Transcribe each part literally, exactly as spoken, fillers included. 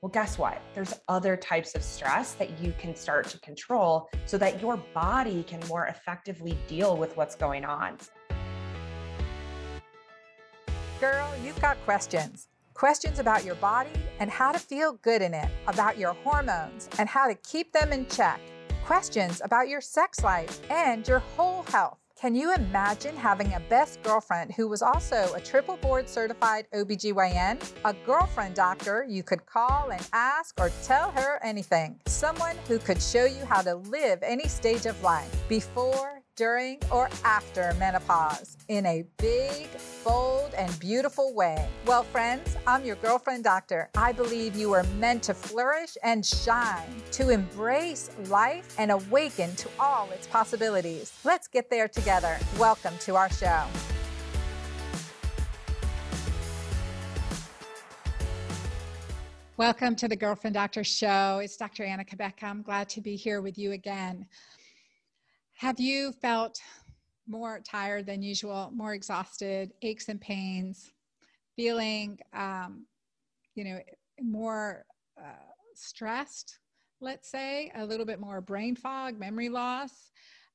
Well, guess what? There's other types of stress that you can start to control so that your body can more effectively deal with what's going on. Girl, you've got questions. Questions about your body and how to feel good in it, about your hormones and how to keep them in check. Questions about your sex life and your whole health. Can you imagine having a best girlfriend who was also a triple board certified O B G Y N? A girlfriend doctor you could call and ask or tell her anything. Someone who could show you how to live any stage of life before, during, or after menopause in a big, bold, and beautiful way. Well, friends, I'm your girlfriend doctor. I believe you are meant to flourish and shine, to embrace life and awaken to all its possibilities. Let's get there together. Together. Welcome to our show. Welcome to the Girlfriend Doctor Show. It's Doctor Anna Cabeca. I'm glad to be here with you again. Have you felt more tired than usual, more exhausted, aches and pains, feeling, um, you know, more uh, stressed, let's say, a little bit more brain fog, memory loss?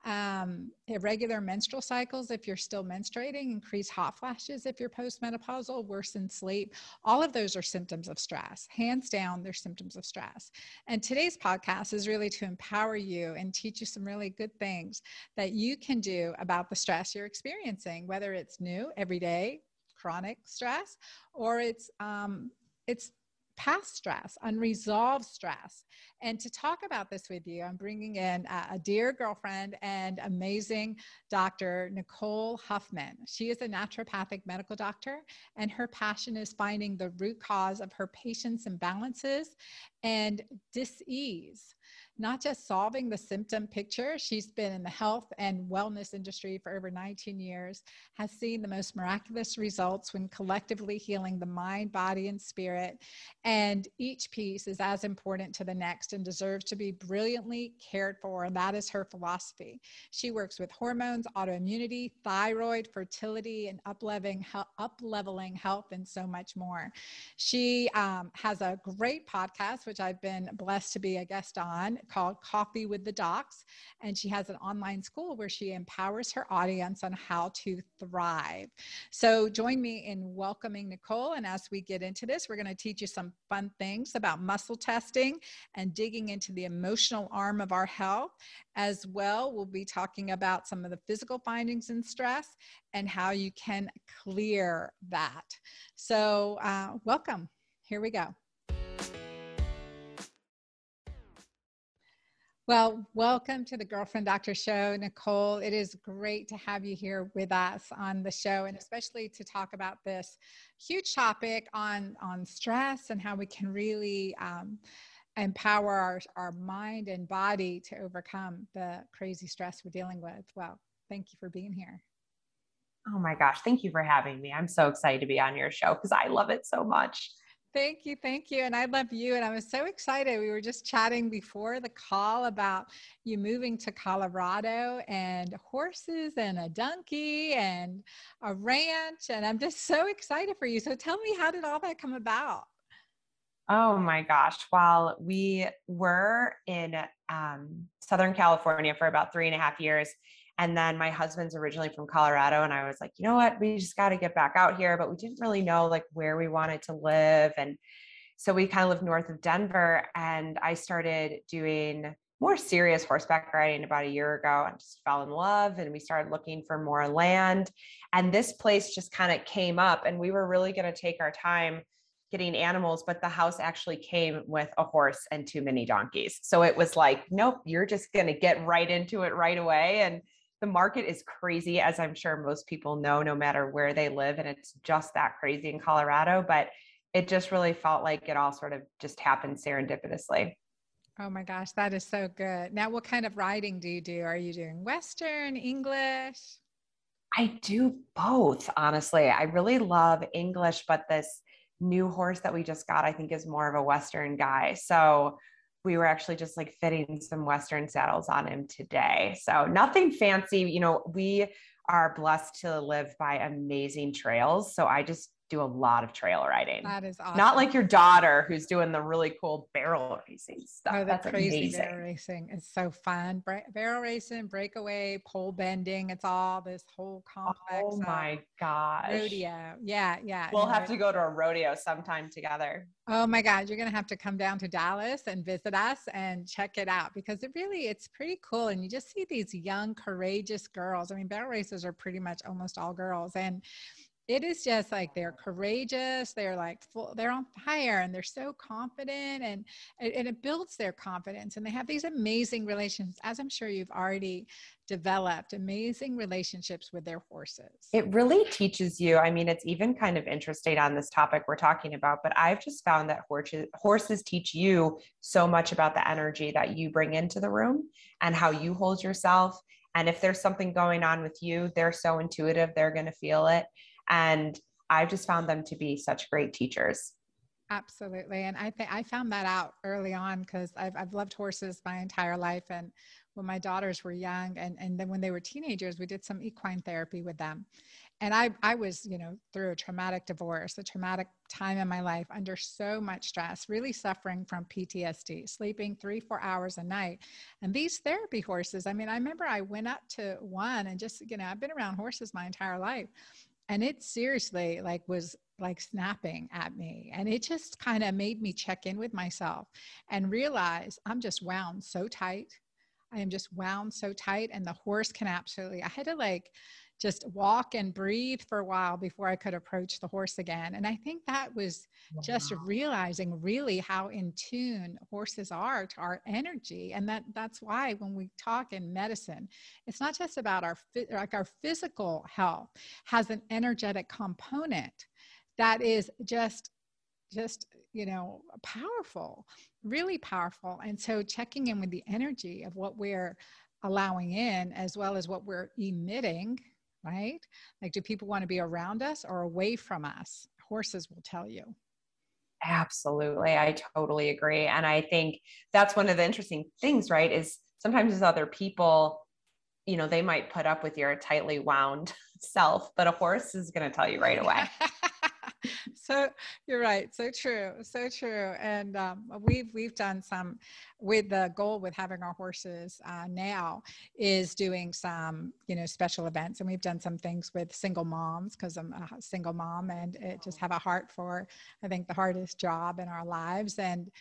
Um, irregular menstrual cycles if you're still menstruating, increased hot flashes if you're postmenopausal, worsened sleep. All of those are symptoms of stress. Hands down, they're symptoms of stress. And today's podcast is really to empower you and teach you some really good things that you can do about the stress you're experiencing, whether it's new, everyday, chronic stress, or it's, um, it's past stress, unresolved stress. And to talk about this with you, I'm bringing in a, a dear girlfriend and amazing Doctor Nicole Huffman. She is a naturopathic medical doctor, and her passion is finding the root cause of her patients' imbalances and dis-ease, not just solving the symptom picture. She's been in the health and wellness industry for over nineteen years, has seen the most miraculous results when collectively healing the mind, body, and spirit. And each piece is as important to the next and deserves to be brilliantly cared for. And that is her philosophy. She works with hormones, autoimmunity, thyroid, fertility, and up-leveling, up-leveling health, and so much more. She um, has a great podcast, which I've been blessed to be a guest on, called Coffee with the Docs. And she has an online school where she empowers her audience on how to thrive. So join me in welcoming Nicole. And as we get into this, we're going to teach you some fun things about muscle testing and digging into the emotional arm of our health. As well, we'll be talking about some of the physical findings in stress and how you can clear that. So uh, welcome. Here we go. Well, welcome to the Girlfriend Doctor Show, Nicole. It is great to have you here with us on the show, and especially to talk about this huge topic on, on stress and how we can really um, empower our, our mind and body to overcome the crazy stress we're dealing with. Well, thank you for being here. Oh my gosh. Thank you for having me. I'm so excited to be on your show because I love it so much. Thank you. Thank you. And I love you. And I was so excited. We were just chatting before the call about you moving to Colorado and horses and a donkey and a ranch. And I'm just so excited for you. So tell me, how did all that come about? Oh my gosh. Well, we were in um, Southern California for about three and a half years. And then my husband's originally from Colorado. And I was like, you know what, we just got to get back out here. But we didn't really know like where we wanted to live. And so we kind of lived north of Denver. And I started doing more serious horseback riding about a year ago and just fell in love. And we started looking for more land. And this place just kind of came up, and we were really going to take our time getting animals, but the house actually came with a horse and two mini donkeys. So it was like, nope, you're just going to get right into it right away. And the market is crazy, as I'm sure most people know, no matter where they live. And it's just that crazy in Colorado, but it just really felt like it all sort of just happened serendipitously. Oh my gosh, that is so good. Now, what kind of riding do you do? Are you doing Western, English? I do both, honestly. I really love English, but this new horse that we just got, I think, is more of a Western guy. So we were actually just like fitting some Western saddles on him today. So nothing fancy. You know, we are blessed to live by amazing trails. So I just do a lot of trail riding. That is awesome. Not like your daughter who's doing the really cool barrel racing stuff. Oh, that's crazy amazing. Barrel racing is so fun. Bra- barrel racing, breakaway, pole bending. It's all this whole complex. Oh my gosh. Rodeo. Yeah. Yeah. We'll have to go to a rodeo sometime together. Oh my God. You're going to have to come down to Dallas and visit us and check it out, because it really, it's pretty cool. And you just see these young, courageous girls. I mean, barrel racers are pretty much almost all girls. And it is just like, they're courageous. They're like, full, they're on fire and they're so confident, and, and it builds their confidence. And they have these amazing relationships, as I'm sure you've already developed, amazing relationships with their horses. It really teaches you. I mean, it's even kind of interesting on this topic we're talking about, but I've just found that horses, horses teach you so much about the energy that you bring into the room and how you hold yourself. And if there's something going on with you, they're so intuitive, they're going to feel it. And I've just found them to be such great teachers. Absolutely. And I think I found that out early on, because I've, I've loved horses my entire life. And when my daughters were young, and, and then when they were teenagers, we did some equine therapy with them. And I, I was, you know, through a traumatic divorce, a traumatic time in my life, under so much stress, really suffering from P T S D, sleeping three, four hours a night. And these therapy horses, I mean, I remember I went up to one and just, you know, I've been around horses my entire life. And it seriously like was like snapping at me. And it just kind of made me check in with myself and realize I'm just wound so tight. I am just wound so tight. And the horse can absolutely, I had to like just walk and breathe for a while before I could approach the horse again. And I think that was just wow. realizing really how in tune horses are to our energy. And that that's why when we talk in medicine, it's not just about our, like our physical health has an energetic component that is just, just, you know, powerful, really powerful. And so checking in with the energy of what we're allowing in, as well as what we're emitting, right? Like, do people want to be around us or away from us? Horses will tell you. Absolutely. I totally agree. And I think that's one of the interesting things, right? Is sometimes as other people, you know, they might put up with your tightly wound self, but a horse is going to tell you right away. So you're right. So true. So true. And um, we've, we've done some with the goal with having our horses uh, now is doing some, you know, special events. And we've done some things with single moms, because I'm a single mom and it just have a heart for, I think, the hardest job in our lives. And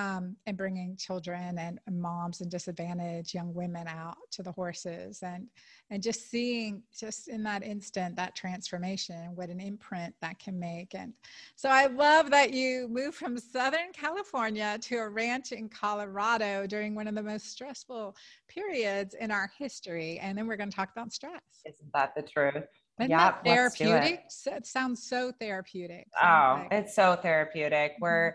Um, and bringing children and moms and disadvantaged young women out to the horses, and and just seeing just in that instant that transformation, what an imprint that can make. And so I love that you moved from Southern California to a ranch in Colorado during one of the most stressful periods in our history. And then we're going to talk about stress. Isn't that the truth? Isn't yeah, that therapeutic? It. it sounds so therapeutic. Sounds oh, like- it's so therapeutic. Mm-hmm. We're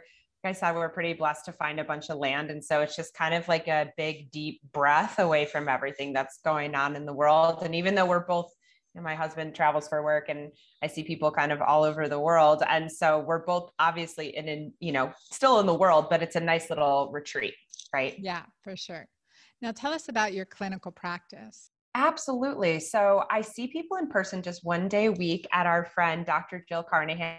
I said, we're pretty blessed to find a bunch of land. And so it's just kind of like a big, deep breath away from everything that's going on in the world. And even though we're both, you know, my husband travels for work and I see people kind of all over the world. And so we're both obviously in, in you know, still in the world, but it's a nice little retreat, right? Yeah, for sure. Now tell us about your clinical practice. Absolutely. So I see people in person just one day a week at our friend, Doctor Jill Carnahan.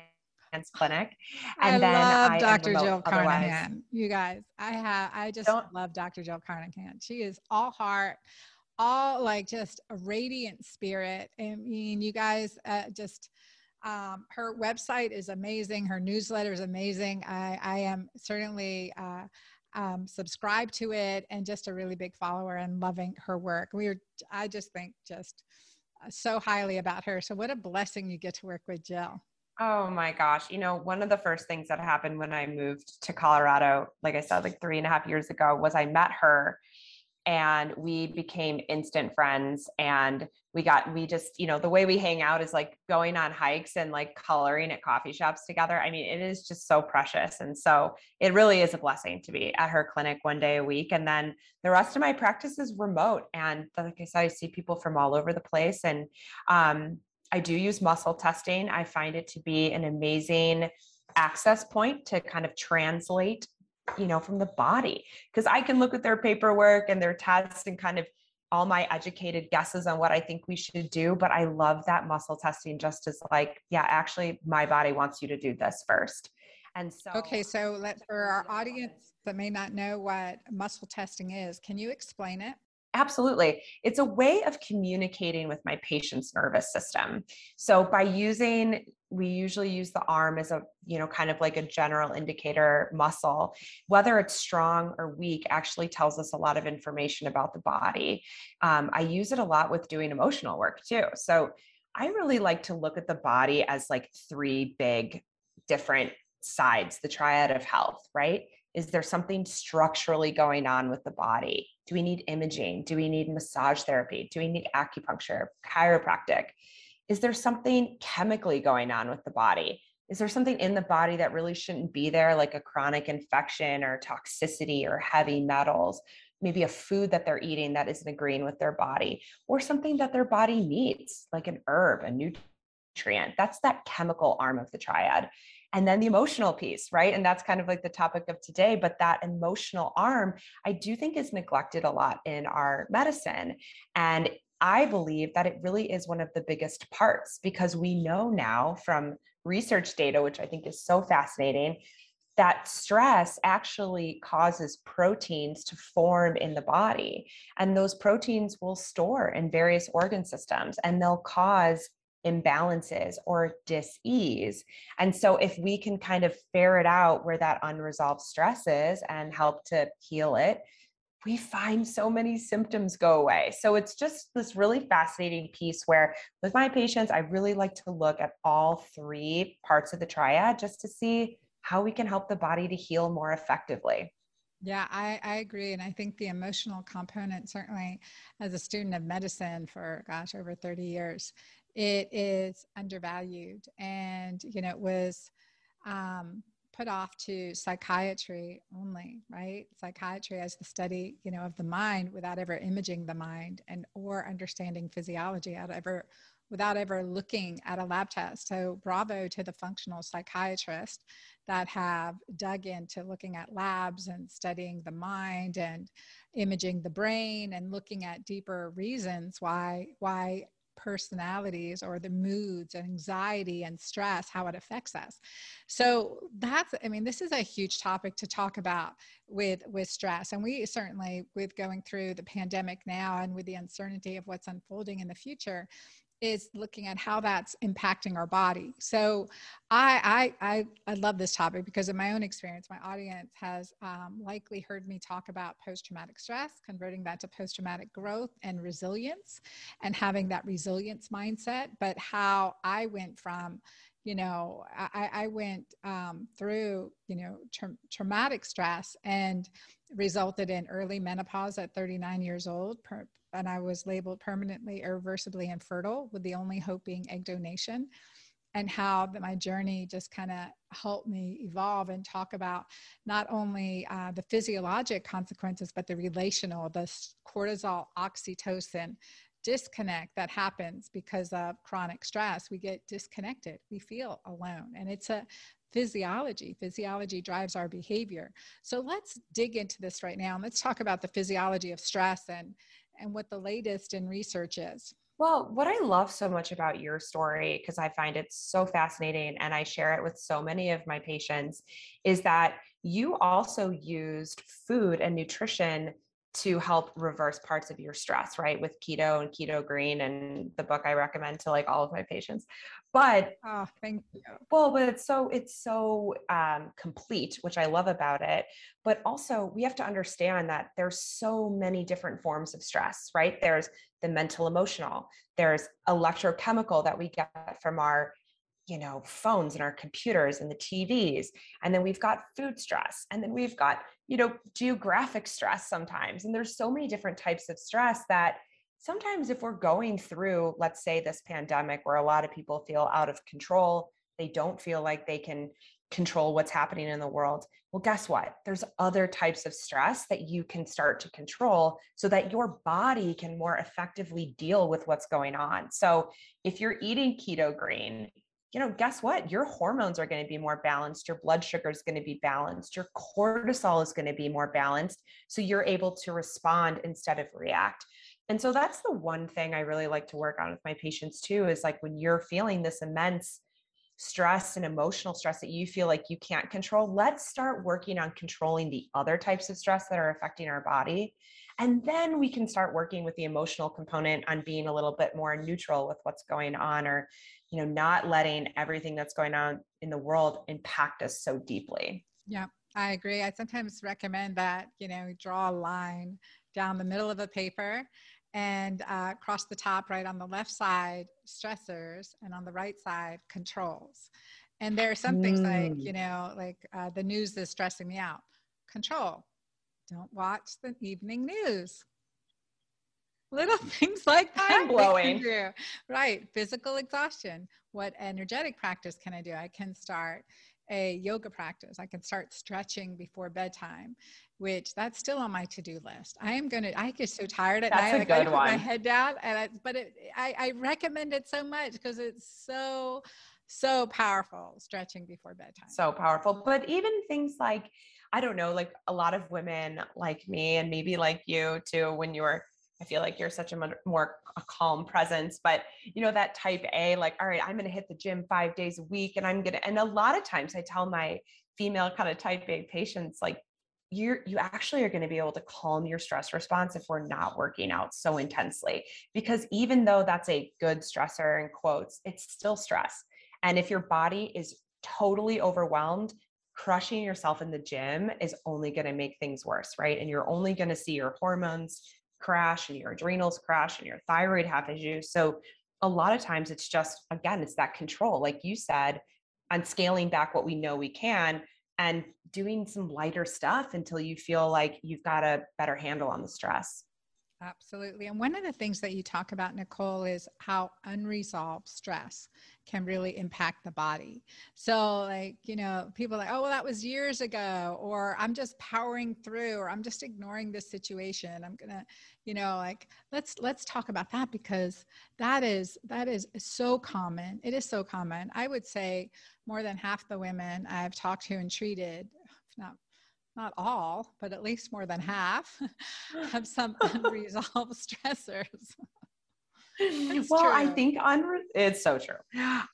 Clinic. And I then love I Doctor Jill Carnahan. Otherwise. You guys, I have, I just Don't. love Doctor Jill Carnahan. She is all heart, all like just a radiant spirit. I mean, you guys uh, just, um, her website is amazing. Her newsletter is amazing. I, I am certainly, uh, um, subscribed to it and just a really big follower and loving her work. We are, I just think just so highly about her. So what a blessing you get to work with Jill. Oh my gosh. You know, one of the first things that happened when I moved to Colorado, like I said, like three and a half years ago, was I met her and we became instant friends. And we got, we just, you know, the way we hang out is like going on hikes and like coloring at coffee shops together. I mean, it is just so precious. And so it really is a blessing to be at her clinic one day a week. And then the rest of my practice is remote. And like I said, I see people from all over the place. And, um, I do use muscle testing. I find it to be an amazing access point to kind of translate, you know, from the body, because I can look at their paperwork and their tests and kind of all my educated guesses on what I think we should do, but I love that muscle testing just as like, yeah, actually my body wants you to do this first. And so, okay. So let, for our audience that may not know what muscle testing is, can you explain it? Absolutely. It's a way of communicating with my patient's nervous system. So by using, we usually use the arm as a, you know, kind of like a general indicator muscle, whether it's strong or weak actually tells us a lot of information about the body. Um, I use it a lot with doing emotional work too. So I really like to look at the body as like three big different sides, the triad of health, right? Is there something structurally going on with the body? Do we need imaging? Do we need massage therapy? Do we need acupuncture, chiropractic? Is there something chemically going on with the body? Is there something in the body that really shouldn't be there, like a chronic infection or toxicity or heavy metals, maybe a food that they're eating that isn't agreeing with their body, or something that their body needs, like an herb, a nutrient? That's that chemical arm of the triad. And then the emotional piece, right? And that's kind of like the topic of today, but that emotional arm, I do think is neglected a lot in our medicine. And I believe that it really is one of the biggest parts because we know now from research data, which I think is so fascinating, that stress actually causes proteins to form in the body. And those proteins will store in various organ systems and they'll cause imbalances or dis-ease. And so if we can kind of ferret out where that unresolved stress is and help to heal it, we find so many symptoms go away. So it's just this really fascinating piece where with my patients, I really like to look at all three parts of the triad just to see how we can help the body to heal more effectively. Yeah, I, I agree. And I think the emotional component, certainly as a student of medicine for, gosh, over thirty years, it is undervalued. And, you know, it was um, put off to psychiatry only, right? Psychiatry as the study, you know, of the mind without ever imaging the mind and or understanding physiology out ever without ever looking at a lab test. So bravo to the functional psychiatrists that have dug into looking at labs and studying the mind and imaging the brain and looking at deeper reasons why, why personalities or the moods and anxiety and stress, how it affects us. So that's, I mean, this is a huge topic to talk about with, with stress. And we certainly, with going through the pandemic now and with the uncertainty of what's unfolding in the future, is looking at how that's impacting our body. So I I I, I love this topic because in my own experience, my audience has um, likely heard me talk about post-traumatic stress, converting that to post-traumatic growth and resilience and having that resilience mindset, but how I went from, you know, I, I went um, through, you know, tra- traumatic stress and resulted in early menopause at thirty-nine years old, per- and I was labeled permanently irreversibly infertile with the only hope being egg donation, and how that my journey just kind of helped me evolve and talk about not only uh, the physiologic consequences, but the relational, the cortisol, oxytocin disconnect that happens because of chronic stress. We get disconnected, we feel alone, and it's a Physiology. Physiology drives our behavior. So let's dig into this right now. And let's talk about the physiology of stress and, and what the latest in research is. Well, what I love so much about your story, because I find it so fascinating and I share it with so many of my patients, is that you also used food and nutrition to help reverse parts of your stress, right? With keto and keto green and the book I recommend to like all of my patients. But oh, thank you. Well, but it's so it's so um, complete, which I love about it. But also we have to understand that there's so many different forms of stress, right? There's the mental, emotional, there's electrochemical that we get from our, you know, phones and our computers and the T Vs. And then we've got food stress. And then we've got, you know, geographic stress sometimes. And there's so many different types of stress that sometimes if we're going through, let's say this pandemic where a lot of people feel out of control, they don't feel like they can control what's happening in the world. Well, guess what? There's other types of stress that you can start to control so that your body can more effectively deal with what's going on. So if you're eating keto green, you know, guess what? Your hormones are going to be more balanced. Your blood sugar is going to be balanced. Your cortisol is going to be more balanced. So you're able to respond instead of react. And so that's the one thing I really like to work on with my patients too, is like when you're feeling this immense stress and emotional stress that you feel like you can't control, let's start working on controlling the other types of stress that are affecting our body. And then we can start working with the emotional component on being a little bit more neutral with what's going on, or, you know, not letting everything that's going on in the world impact us so deeply. Yeah, I agree. I sometimes recommend that, you know, draw a line down the middle of a paper and uh, across the top, right on the left side, stressors, and on the right side, controls. And there are some mm. things like, you know, like uh, the news is stressing me out. Control. Don't watch the evening news. Little things like that. Mind-blowing. Right. Physical exhaustion. What energetic practice can I do? I can start a yoga practice. I can start stretching before bedtime, which that's still on my to-do list. I am going to, I get so tired at that's night. A like good I put one. My head down and I, but it, I, I recommend it so much because it's so, so powerful, stretching before bedtime. So powerful. But even things like, I don't know, like a lot of women like me and maybe like you too, when you were, I feel like you're such a more a calm presence, but you know, that type A, like, all right, I'm going to hit the gym five days a week. And I'm going to, and a lot of times I tell my female kind of type A patients, like you're, you actually are going to be able to calm your stress response if we're not working out so intensely, because even though that's a good stressor in quotes, it's still stress. And if your body is totally overwhelmed, crushing yourself in the gym is only going to make things worse. Right. And you're only going to see your hormones crash and your adrenals crash and your thyroid have issues. So a lot of times it's just, again, it's that control, like you said, on scaling back what we know we can and doing some lighter stuff until you feel like you've got a better handle on the stress. Absolutely. And one of the things that you talk about, Nicole, is how unresolved stress can really impact the body. So like, you know, people are like, oh, well, that was years ago, or I'm just powering through, or I'm just ignoring this situation. I'm going to, you know, like, let's, let's talk about that because that is, that is so common. It is so common. I would say more than half the women I've talked to and treated, if not Not all, but at least more than half have some unresolved stressors. Well, true. I think unre- it's so true.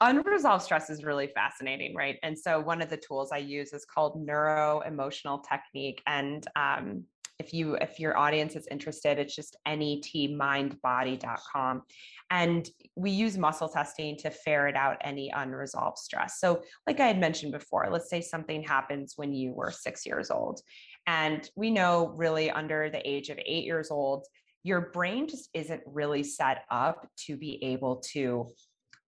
Unresolved stress is really fascinating, right? And so one of the tools I use is called neuro emotional technique. And um, if you if your audience is interested, it's just net mind body dot com. And we use muscle testing to ferret out any unresolved stress. So like I had mentioned before, let's say something happens when you were six years old. And we know really under the age of eight years old, your brain just isn't really set up to be able to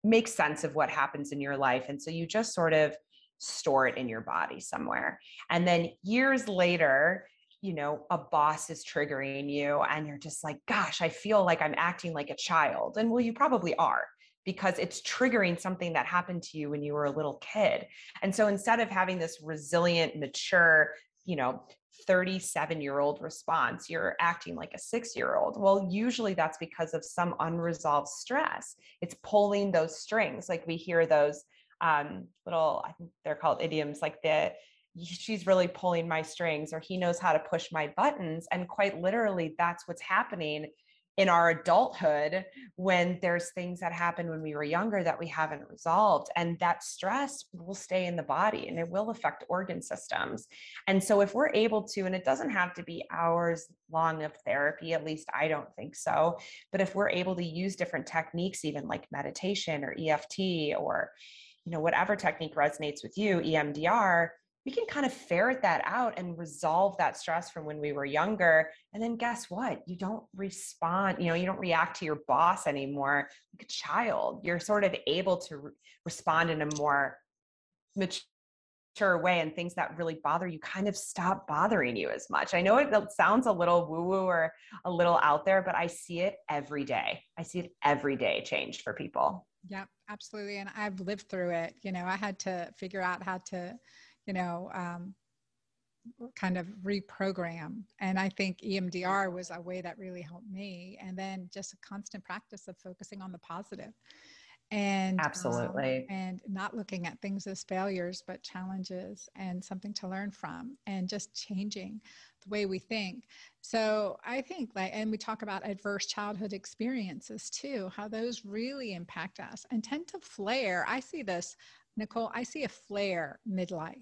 make sense of what happens in your life. And so you just sort of store it in your body somewhere. And then years later, you know, a boss is triggering you and you're just like, gosh, I feel like I'm acting like a child. And well, you probably are, because it's triggering something that happened to you when you were a little kid. And so instead of having this resilient, mature, you know, thirty-seven year old response, you're acting like a six year old. Well, usually that's because of some unresolved stress. It's pulling those strings. Like we hear those um, little, I think they're called idioms, like the she's really pulling my strings, or he knows how to push my buttons. And quite literally, that's what's happening in our adulthood when there's things that happen when we were younger that we haven't resolved. And that stress will stay in the body and it will affect organ systems. And so if we're able to, and it doesn't have to be hours long of therapy, at least I don't think so, but if we're able to use different techniques, even like meditation or E F T or, you know, whatever technique resonates with you, E M D R, we can kind of ferret that out and resolve that stress from when we were younger. And then guess what? You don't respond, you know, you don't react to your boss anymore like a child. You're sort of able to re- respond in a more mature way, and things that really bother you kind of stop bothering you as much. I know it sounds a little woo-woo or a little out there, but I see it every day. I see it every day change for people. Yeah, absolutely. And I've lived through it. You know, I had to figure out how to, you know, um, kind of reprogram. And I think E M D R was a way that really helped me. And then just a constant practice of focusing on the positive. and absolutely um, and not looking at things as failures, but challenges and something to learn from, and just changing the way we think. So I think, like, and we talk about adverse childhood experiences too, how those really impact us and tend to flare. I see this, Nicole, I see a flare midlife,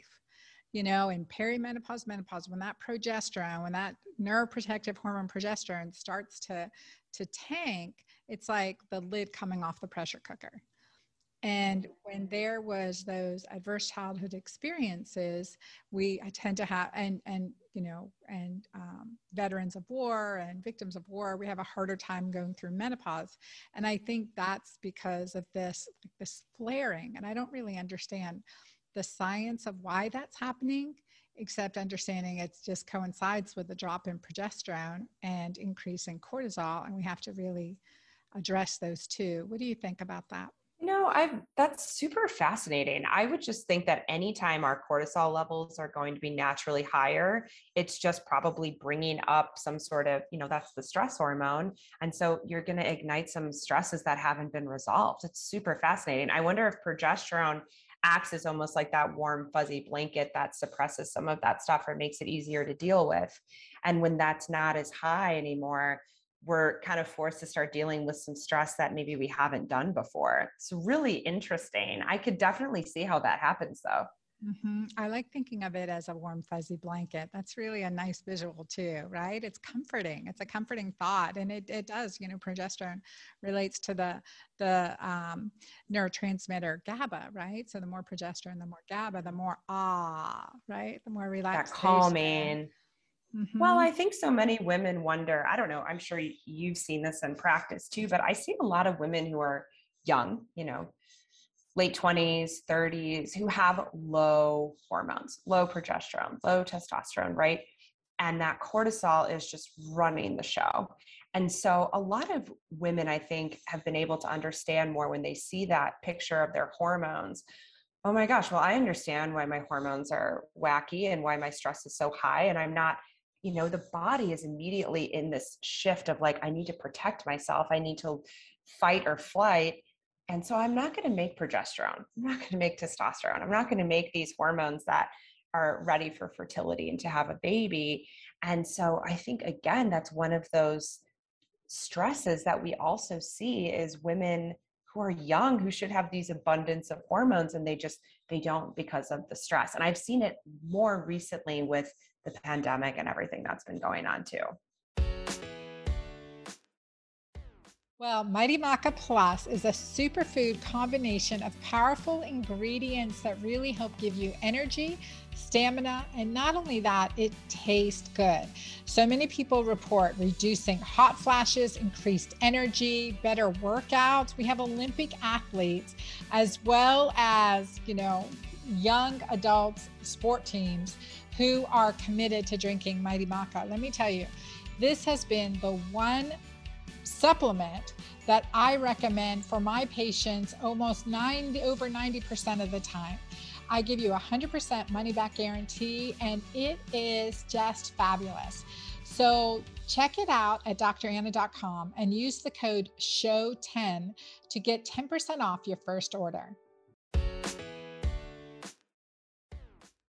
you know, in perimenopause, menopause, when that progesterone, when that neuroprotective hormone progesterone starts to to tank, it's like the lid coming off the pressure cooker. And when there was those adverse childhood experiences, we I tend to have, and, and you know, and um, veterans of war and victims of war, we have a harder time going through menopause. And I think that's because of this, this flaring. And I don't really understand the science of why that's happening, except understanding it just coincides with the drop in progesterone and increase in cortisol. And we have to really address those two. What do you think about that? No, I've, that's super fascinating. I would just think that anytime our cortisol levels are going to be naturally higher, it's just probably bringing up some sort of, you know, that's the stress hormone. And so you're going to ignite some stresses that haven't been resolved. It's super fascinating. I wonder if progesterone acts as almost like that warm, fuzzy blanket that suppresses some of that stuff or makes it easier to deal with. And when that's not as high anymore, we're kind of forced to start dealing with some stress that maybe we haven't done before. It's really interesting. I could definitely see how that happens though. Mm-hmm. I like thinking of it as a warm, fuzzy blanket. That's really a nice visual too, right? It's comforting. It's a comforting thought. And it, it does, you know, progesterone relates to the, the um, neurotransmitter GABA, right? So the more progesterone, the more GABA, the more ah, right? The more relaxation. That calming. Mm-hmm. Well, I think so many women wonder, I don't know, I'm sure you've seen this in practice too, but I see a lot of women who are young, you know, late twenties, thirties, who have low hormones, low progesterone, low testosterone, right? And that cortisol is just running the show. And so a lot of women, I think, have been able to understand more when they see that picture of their hormones. Oh my gosh, well, I understand why my hormones are wacky and why my stress is so high, and I'm not, you know, the body is immediately in this shift of like, I need to protect myself. I need to fight or flight. And so I'm not going to make progesterone. I'm not going to make testosterone. I'm not going to make these hormones that are ready for fertility and to have a baby. And so I think, again, that's one of those stresses that we also see is women who are young, who should have these abundance of hormones, and they just, they don't because of the stress. And I've seen it more recently with the pandemic and everything that's been going on too. Well, Mighty Maca Plus is a superfood combination of powerful ingredients that really help give you energy, stamina, and not only that, it tastes good. So many people report reducing hot flashes, increased energy, better workouts. We have Olympic athletes, as well as, you know, young adults, sport teams who are committed to drinking Mighty Maca. Let me tell you, this has been the one supplement that I recommend for my patients almost ninety, over ninety percent of the time. I give you a one hundred percent money back guarantee, and it is just fabulous. So check it out at d r anna dot com and use the code show ten to get ten percent off your first order.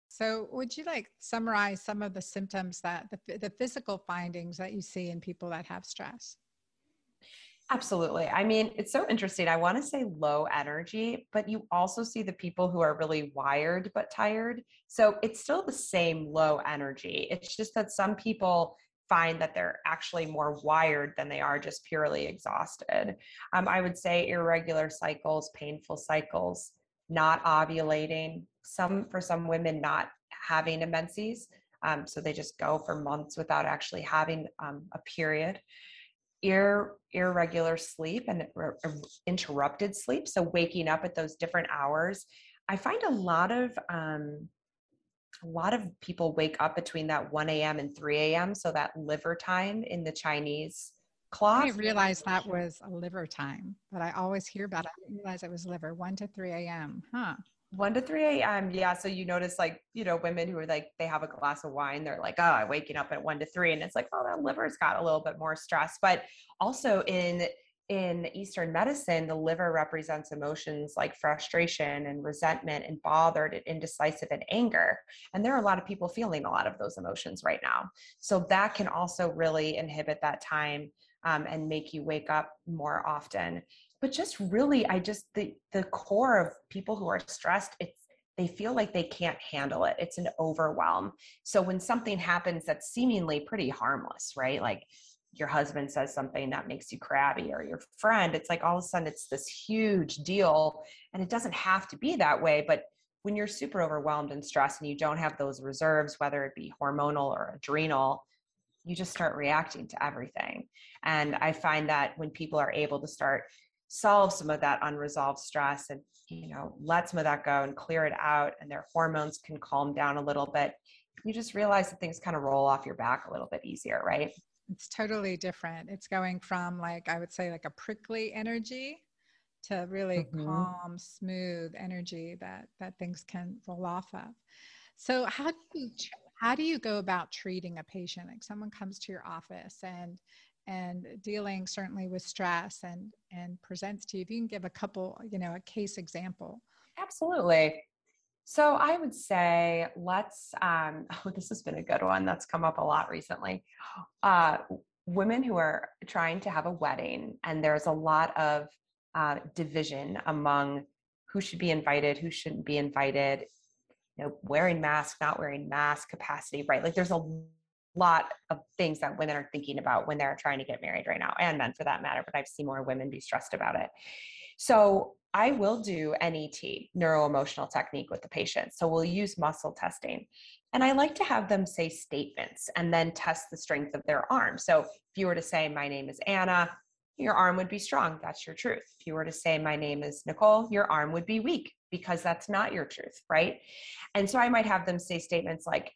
So would you like summarize some of the symptoms that the, the physical findings that you see in people that have stress? Absolutely. I mean, it's so interesting. I want to say low energy, but you also see the people who are really wired but tired. So it's still the same low energy. It's just that some people find that they're actually more wired than they are just purely exhausted. Um, I would say irregular cycles, painful cycles, not ovulating, some for some women not having a menses. Um, so they just go for months without actually having um, a period. Ir- irregular sleep and re- interrupted sleep. So waking up at those different hours. I find a lot of, um, a lot of people wake up between that one a.m. and three a.m. So that liver time in the Chinese clock. I didn't realize that was a liver time, but I always hear about it. I didn't realize it was liver, one to three a.m. Huh? one to three a.m. Yeah. So you notice, like, you know, women who are like, they have a glass of wine, they're like, oh, I'm waking up at one to three. And it's like, oh, that liver's got a little bit more stress. But also in in Eastern medicine, the liver represents emotions like frustration and resentment and bothered and indecisive and anger. And there are a lot of people feeling a lot of those emotions right now. So that can also really inhibit that time um, and make you wake up more often. But just really, I just, the, the core of people who are stressed, it's, they feel like they can't handle it. It's an overwhelm. So when something happens that's seemingly pretty harmless, right? Like your husband says something that makes you crabby, or your friend, it's like all of a sudden it's this huge deal, and it doesn't have to be that way. But when you're super overwhelmed and stressed and you don't have those reserves, whether it be hormonal or adrenal, you just start reacting to everything. And I find that when people are able to start solve some of that unresolved stress and, you know, let some of that go and clear it out, and their hormones can calm down a little bit, you just realize that things kind of roll off your back a little bit easier, right? It's totally different. It's going from, like, I would say, like a prickly energy to really mm-hmm. calm, smooth energy that, that things can roll off of. So how do you, how do you go about treating a patient? Like someone comes to your office and, and dealing certainly with stress and, and presents to you, if you can give a couple, you know, a case example. Absolutely. So I would say let's, um, oh, this has been a good one that's come up a lot recently. Uh, women who are trying to have a wedding, and there's a lot of uh, division among who should be invited, who shouldn't be invited, you know, wearing mask, not wearing mask, capacity, right? Like there's a lot of things that women are thinking about when they're trying to get married right now, and men for that matter, but I've seen more women be stressed about it. So I will do N E T, neuro emotional technique, with the patient. So we'll use muscle testing. And I like to have them say statements and then test the strength of their arm. So if you were to say, my name is Anna, your arm would be strong. That's your truth. If you were to say, my name is Nicole, your arm would be weak, because that's not your truth, right? And so I might have them say statements like,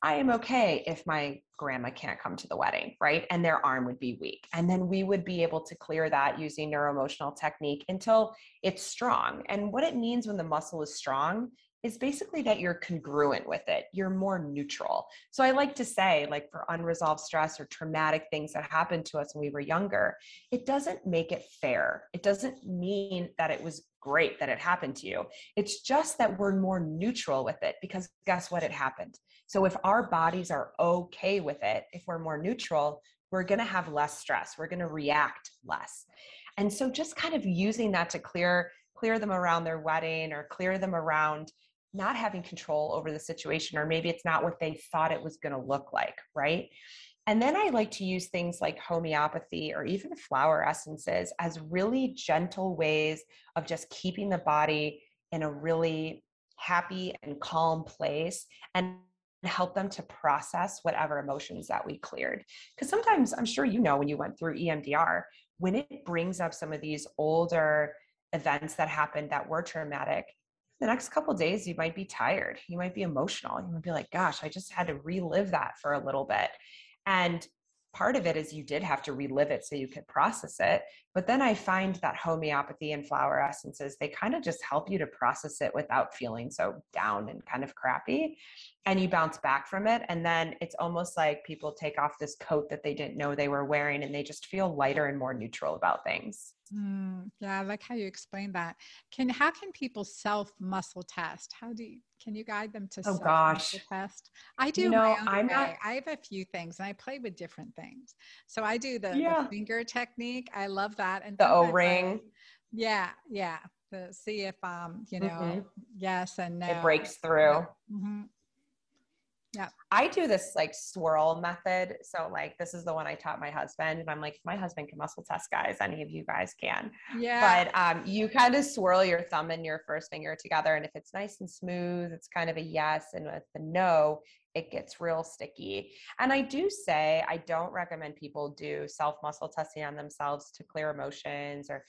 I am okay if my grandma can't come to the wedding, right? And their arm would be weak. And then we would be able to clear that using neuroemotional technique until it's strong. And what it means when the muscle is strong is basically that you're congruent with it. You're more neutral. So I like to say, like for unresolved stress or traumatic things that happened to us when we were younger, it doesn't make it fair. It doesn't mean that it was great that it happened to you. It's just that we're more neutral with it, because guess what? It happened. So if our bodies are okay with it, if we're more neutral, we're going to have less stress. We're going to react less. And so just kind of using that to clear, clear them around their wedding, or clear them around not having control over the situation, or maybe it's not what they thought it was going to look like, right? And then I like to use things like homeopathy or even flower essences as really gentle ways of just keeping the body in a really happy and calm place, and help them to process whatever emotions that we cleared. Because sometimes, I'm sure you know, when you went through E M D R, when it brings up some of these older events that happened that were traumatic, the next couple of days, you might be tired. You might be emotional. You might be like, gosh, I just had to relive that for a little bit. And part of it is you did have to relive it so you could process it. But then I find that homeopathy and flower essences, they kind of just help you to process it without feeling so down and kind of crappy. And you bounce back from it. And then it's almost like people take off this coat that they didn't know they were wearing, and they just feel lighter and more neutral about things. Mm, yeah, I like how you explained that. Can how can people self muscle test? How do you, can you guide them to oh, self muscle test? I do you know, my own I'm way. Not... I have a few things, and I play with different things. So I do the, yeah. the finger technique. I love that. And the O-ring. I, yeah, yeah. To see if um you know mm-hmm. yes and no. It breaks through. Mm-hmm. Yeah. I do this like swirl method. So like, this is the one I taught my husband, and I'm like, my husband can muscle test, guys. Any of you guys can. Yeah. But um, you kind of swirl your thumb and your first finger together. And if it's nice and smooth, it's kind of a yes. And with the no, it gets real sticky. And I do say, I don't recommend people do self muscle testing on themselves to clear emotions, or,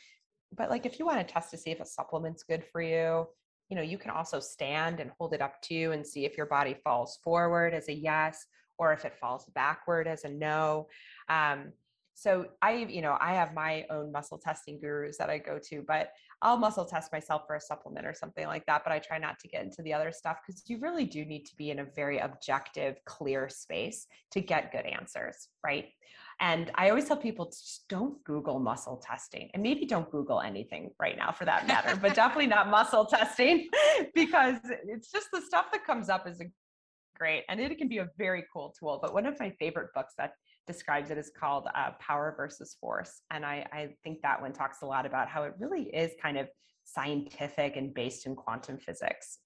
but like, if you want to test to see if a supplement's good for you, you know, you can also stand and hold it up to you and see if your body falls forward as a yes, or if it falls backward as a no. Um, so I, you know, I have my own muscle testing gurus that I go to, but I'll muscle test myself for a supplement or something like that. But I try not to get into the other stuff, because you really do need to be in a very objective, clear space to get good answers, right? And I always tell people to just don't Google muscle testing, and maybe don't Google anything right now for that matter, but definitely not muscle testing, because it's just the stuff that comes up is great. And it can be a very cool tool. But one of my favorite books that describes it is called uh, Power Versus Force. And I, I think that one talks a lot about how it really is kind of scientific and based in quantum physics.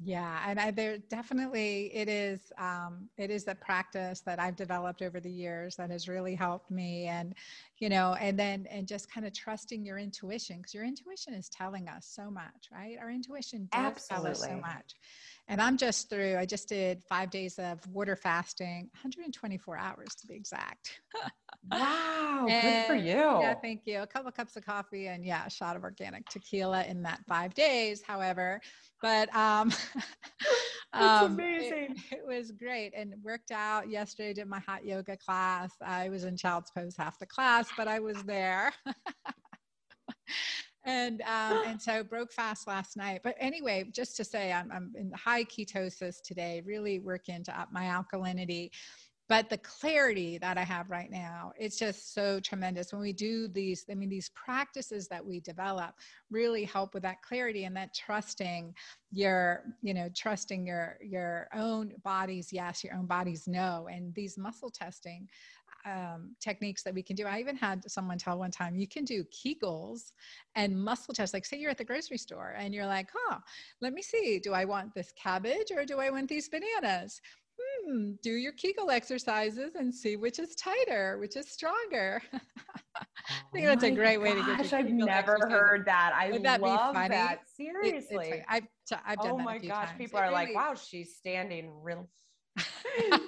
Yeah, and I, there definitely it is. Um, it is the practice that I've developed over the years that has really helped me, and you know, and then and just kind of trusting your intuition, because your intuition is telling us so much, right? Our intuition does Absolutely. Tell us so much. And I'm just through. I just did five days of water fasting, one hundred twenty-four hours to be exact. Wow, and, good for you. Yeah, thank you. A couple of cups of coffee and yeah, a shot of organic tequila in that five days. However, but. Um, That's um, amazing. It, it was great and worked out yesterday, did my hot yoga class. I was in child's pose half the class, but I was there. and, um, and so broke fast last night. But anyway, just to say I'm, I'm in high ketosis today, really working to up my alkalinity. But the clarity that I have right now, it's just so tremendous. When we do these, I mean, these practices that we develop really help with that clarity and that trusting your, you know, trusting your, your own body's yes, your own body's no. And these muscle testing um, techniques that we can do. I even had someone tell one time, you can do Kegels and muscle tests. Like say you're at the grocery store and you're like, huh, let me see, do I want this cabbage or do I want these bananas? Hmm, do your Kegel exercises and see which is tighter, which is stronger. I think oh that's a great gosh, way to get gosh, I've Kegel never exercises. Heard that. I Would that love be funny? That. Seriously. It, I've, I've done oh that my a few gosh, times. People it are really, like, wow, she's standing real.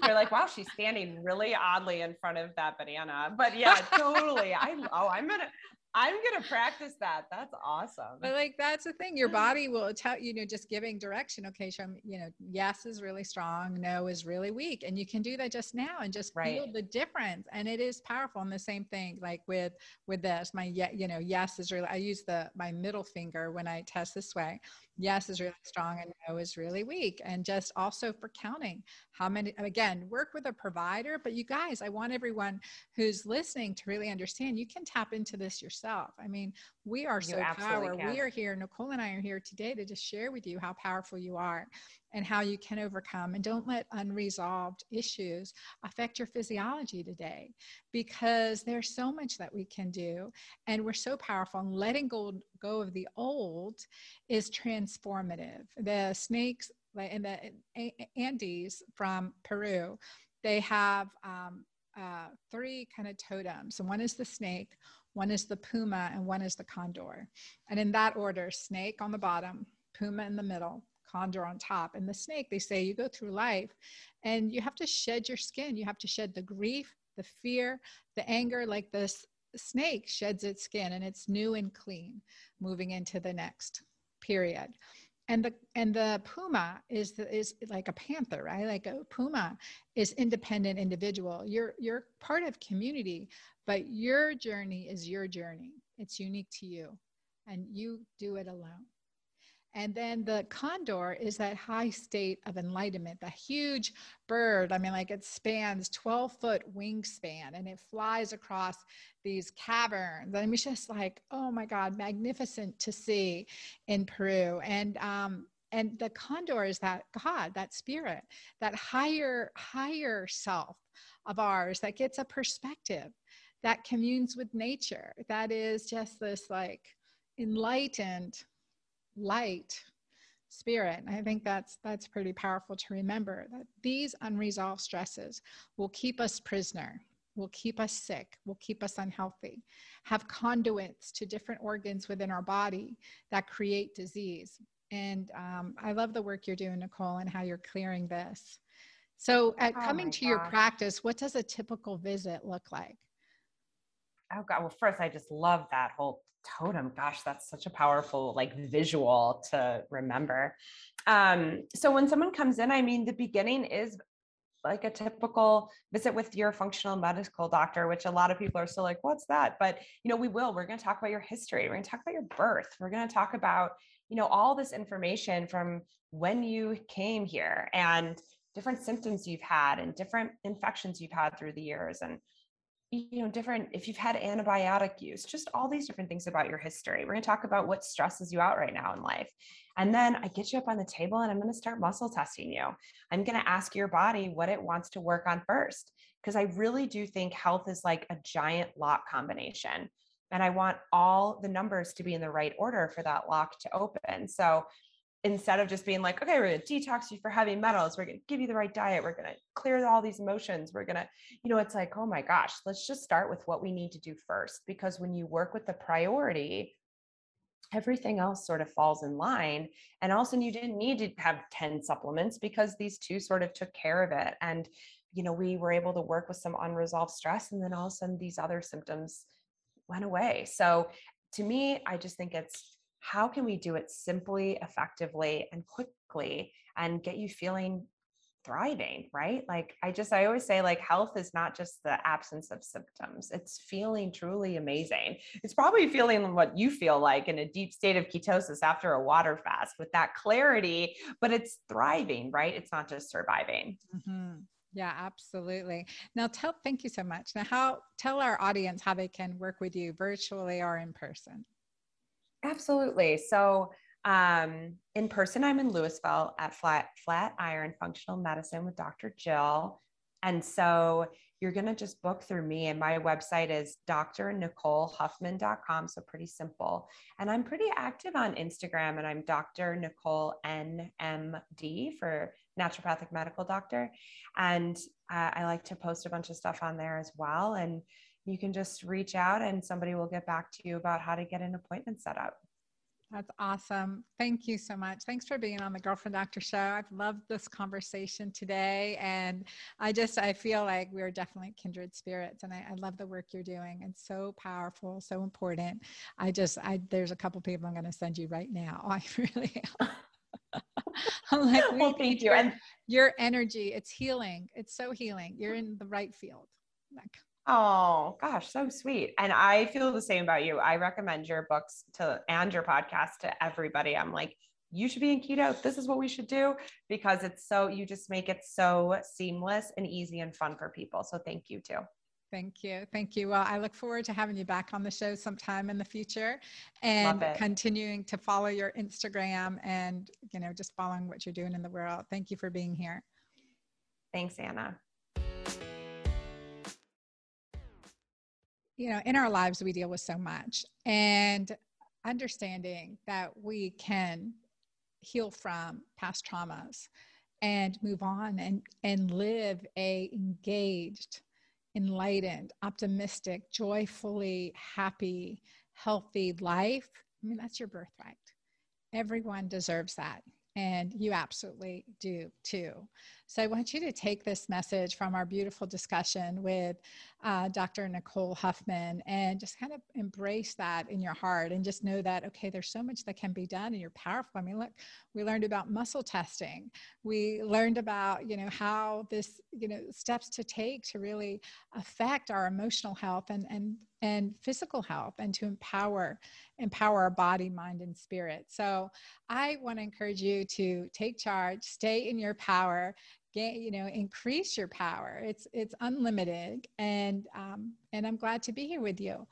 They're like, wow, she's standing really oddly in front of that banana. But yeah, totally. I Oh, I'm going to. I'm going to practice that. That's awesome. But like, that's the thing. Your body will tell you, you know, just giving direction. Okay. So, you know, yes is really strong. No is really weak. And you can do that just now and just right. feel the difference. And it is powerful. And the same thing, like with, with this, my, you know, yes is really, I use the, my middle finger when I test this way. Yes is really strong and no is really weak. And just also for counting how many, again, work with a provider, but you guys, I want everyone who's listening to really understand you can tap into this yourself. I mean, we are so powerful. We are here. Nicole and I are here today to just share with you how powerful you are and how you can overcome, and don't let unresolved issues affect your physiology today, because there's so much that we can do and we're so powerful, and letting go, go of the old is transformative. The snakes in the Andes from Peru, they have um, uh, three kind of totems. And one is the snake, one is the puma, and one is the condor. And in that order, snake on the bottom, puma in the middle, condor on top. And the snake, they say you go through life and you have to shed your skin. You have to shed the grief, the fear, the anger, like this snake sheds its skin and it's new and clean moving into the next period. And the, and the puma is, the, is like a panther, right? Like a puma is independent individual. You're, you're part of community, but your journey is your journey. It's unique to you and you do it alone. And then the condor is that high state of enlightenment, the huge bird. I mean, like it spans twelve foot wingspan and it flies across these caverns. I mean, it's just like, oh my God, magnificent to see in Peru. And, um, and the condor is that God, that spirit, that higher, higher self of ours that gets a perspective, that communes with nature. That is just this like enlightened light spirit. And I think that's, that's pretty powerful to remember, that these unresolved stresses will keep us prisoner, will keep us sick, will keep us unhealthy, have conduits to different organs within our body that create disease. And um, I love the work you're doing, Nicole, and how you're clearing this. So at oh coming to gosh. Your practice, what does a typical visit look like? Oh God. Well, first I just love that whole totem. Gosh, that's such a powerful, like visual to remember. Um, so when someone comes in, I mean, the beginning is like a typical visit with your functional medical doctor, which a lot of people are still like, what's that? But you know, we will, we're going to talk about your history. We're going to talk about your birth. We're going to talk about, you know, all this information from when you came here and different symptoms you've had and different infections you've had through the years. And you know, different, if you've had antibiotic use, just all these different things about your history. We're going to talk about what stresses you out right now in life. And then I get you up on the table and I'm going to start muscle testing you. I'm going to ask your body what it wants to work on first, because I really do think health is like a giant lock combination. And I want all the numbers to be in the right order for that lock to open. So instead of just being like, okay, we're going to detox you for heavy metals, we're going to give you the right diet, we're going to clear all these emotions, we're going to, you know, it's like, oh my gosh, let's just start with what we need to do first. Because when you work with the priority, everything else sort of falls in line. And also you didn't need to have ten supplements because these two sort of took care of it. And, you know, we were able to work with some unresolved stress, and then all of a sudden these other symptoms went away. So to me, I just think it's, how can we do it simply, effectively, and quickly, and get you feeling thriving, right? Like I just, I always say, like, health is not just the absence of symptoms. It's feeling truly amazing. It's probably feeling what you feel like in a deep state of ketosis after a water fast with that clarity, but it's thriving, right? It's not just surviving. Mm-hmm. Yeah, absolutely. Now tell, thank you so much. Now how, tell our audience how they can work with you virtually or in person. Absolutely. So um, in person, I'm in Louisville at Flat, Flat Iron Functional Medicine with Doctor Jill. And so you're going to just book through me, and my website is D R Nicole Huffman dot com. So pretty simple. And I'm pretty active on Instagram, and I'm Doctor Nicole N M D for naturopathic medical doctor. And uh, I like to post a bunch of stuff on there as well. And you can just reach out and somebody will get back to you about how to get an appointment set up. That's awesome. Thank you so much. Thanks for being on the Girlfriend Doctor Show. I've loved this conversation today. And I just, I feel like we're definitely kindred spirits, and I, I love the work you're doing. It's so powerful, so important. I just, I, there's a couple people I'm going to send you right now. I really am. I'm like, well, thank you. And your energy, it's healing. It's so healing. You're in the right field. Like, oh gosh, so sweet. And I feel the same about you. I recommend your books to and your podcast to everybody. I'm like, you should be in keto. This is what we should do, because it's so, you just make it so seamless and easy and fun for people. So thank you too. Thank you. Thank you. Well, I look forward to having you back on the show sometime in the future, and continuing to follow your Instagram, and, you know, just following what you're doing in the world. Thank you for being here. Thanks, Anna. You know, in our lives, we deal with so much, and understanding that we can heal from past traumas and move on and, and live a engaged, enlightened, optimistic, joyfully happy, healthy life. I mean, that's your birthright. Everyone deserves that. And you absolutely do too. So I want you to take this message from our beautiful discussion with uh, Doctor Nicole Huffman, and just kind of embrace that in your heart, and just know that, okay, there's so much that can be done, and you're powerful. I mean, look, we learned about muscle testing. We learned about, you know, how this, you know, steps to take to really affect our emotional health and, and, and physical health, and to empower, empower our body, mind, and spirit. So I want to encourage you to take charge, stay in your power, get, you know, increase your power. It's, it's unlimited. And, um, and I'm glad to be here with you.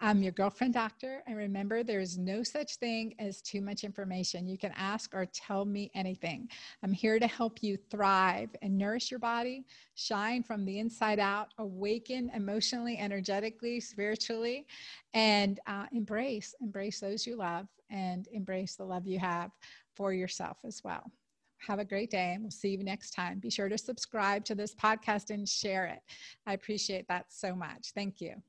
I'm your girlfriend doctor. And remember, there's no such thing as too much information. You can ask or tell me anything. I'm here to help you thrive and nourish your body, shine from the inside out, awaken emotionally, energetically, spiritually, and uh, embrace, embrace those you love, and embrace the love you have for yourself as well. Have a great day, and we'll see you next time. Be sure to subscribe to this podcast and share it. I appreciate that so much. Thank you.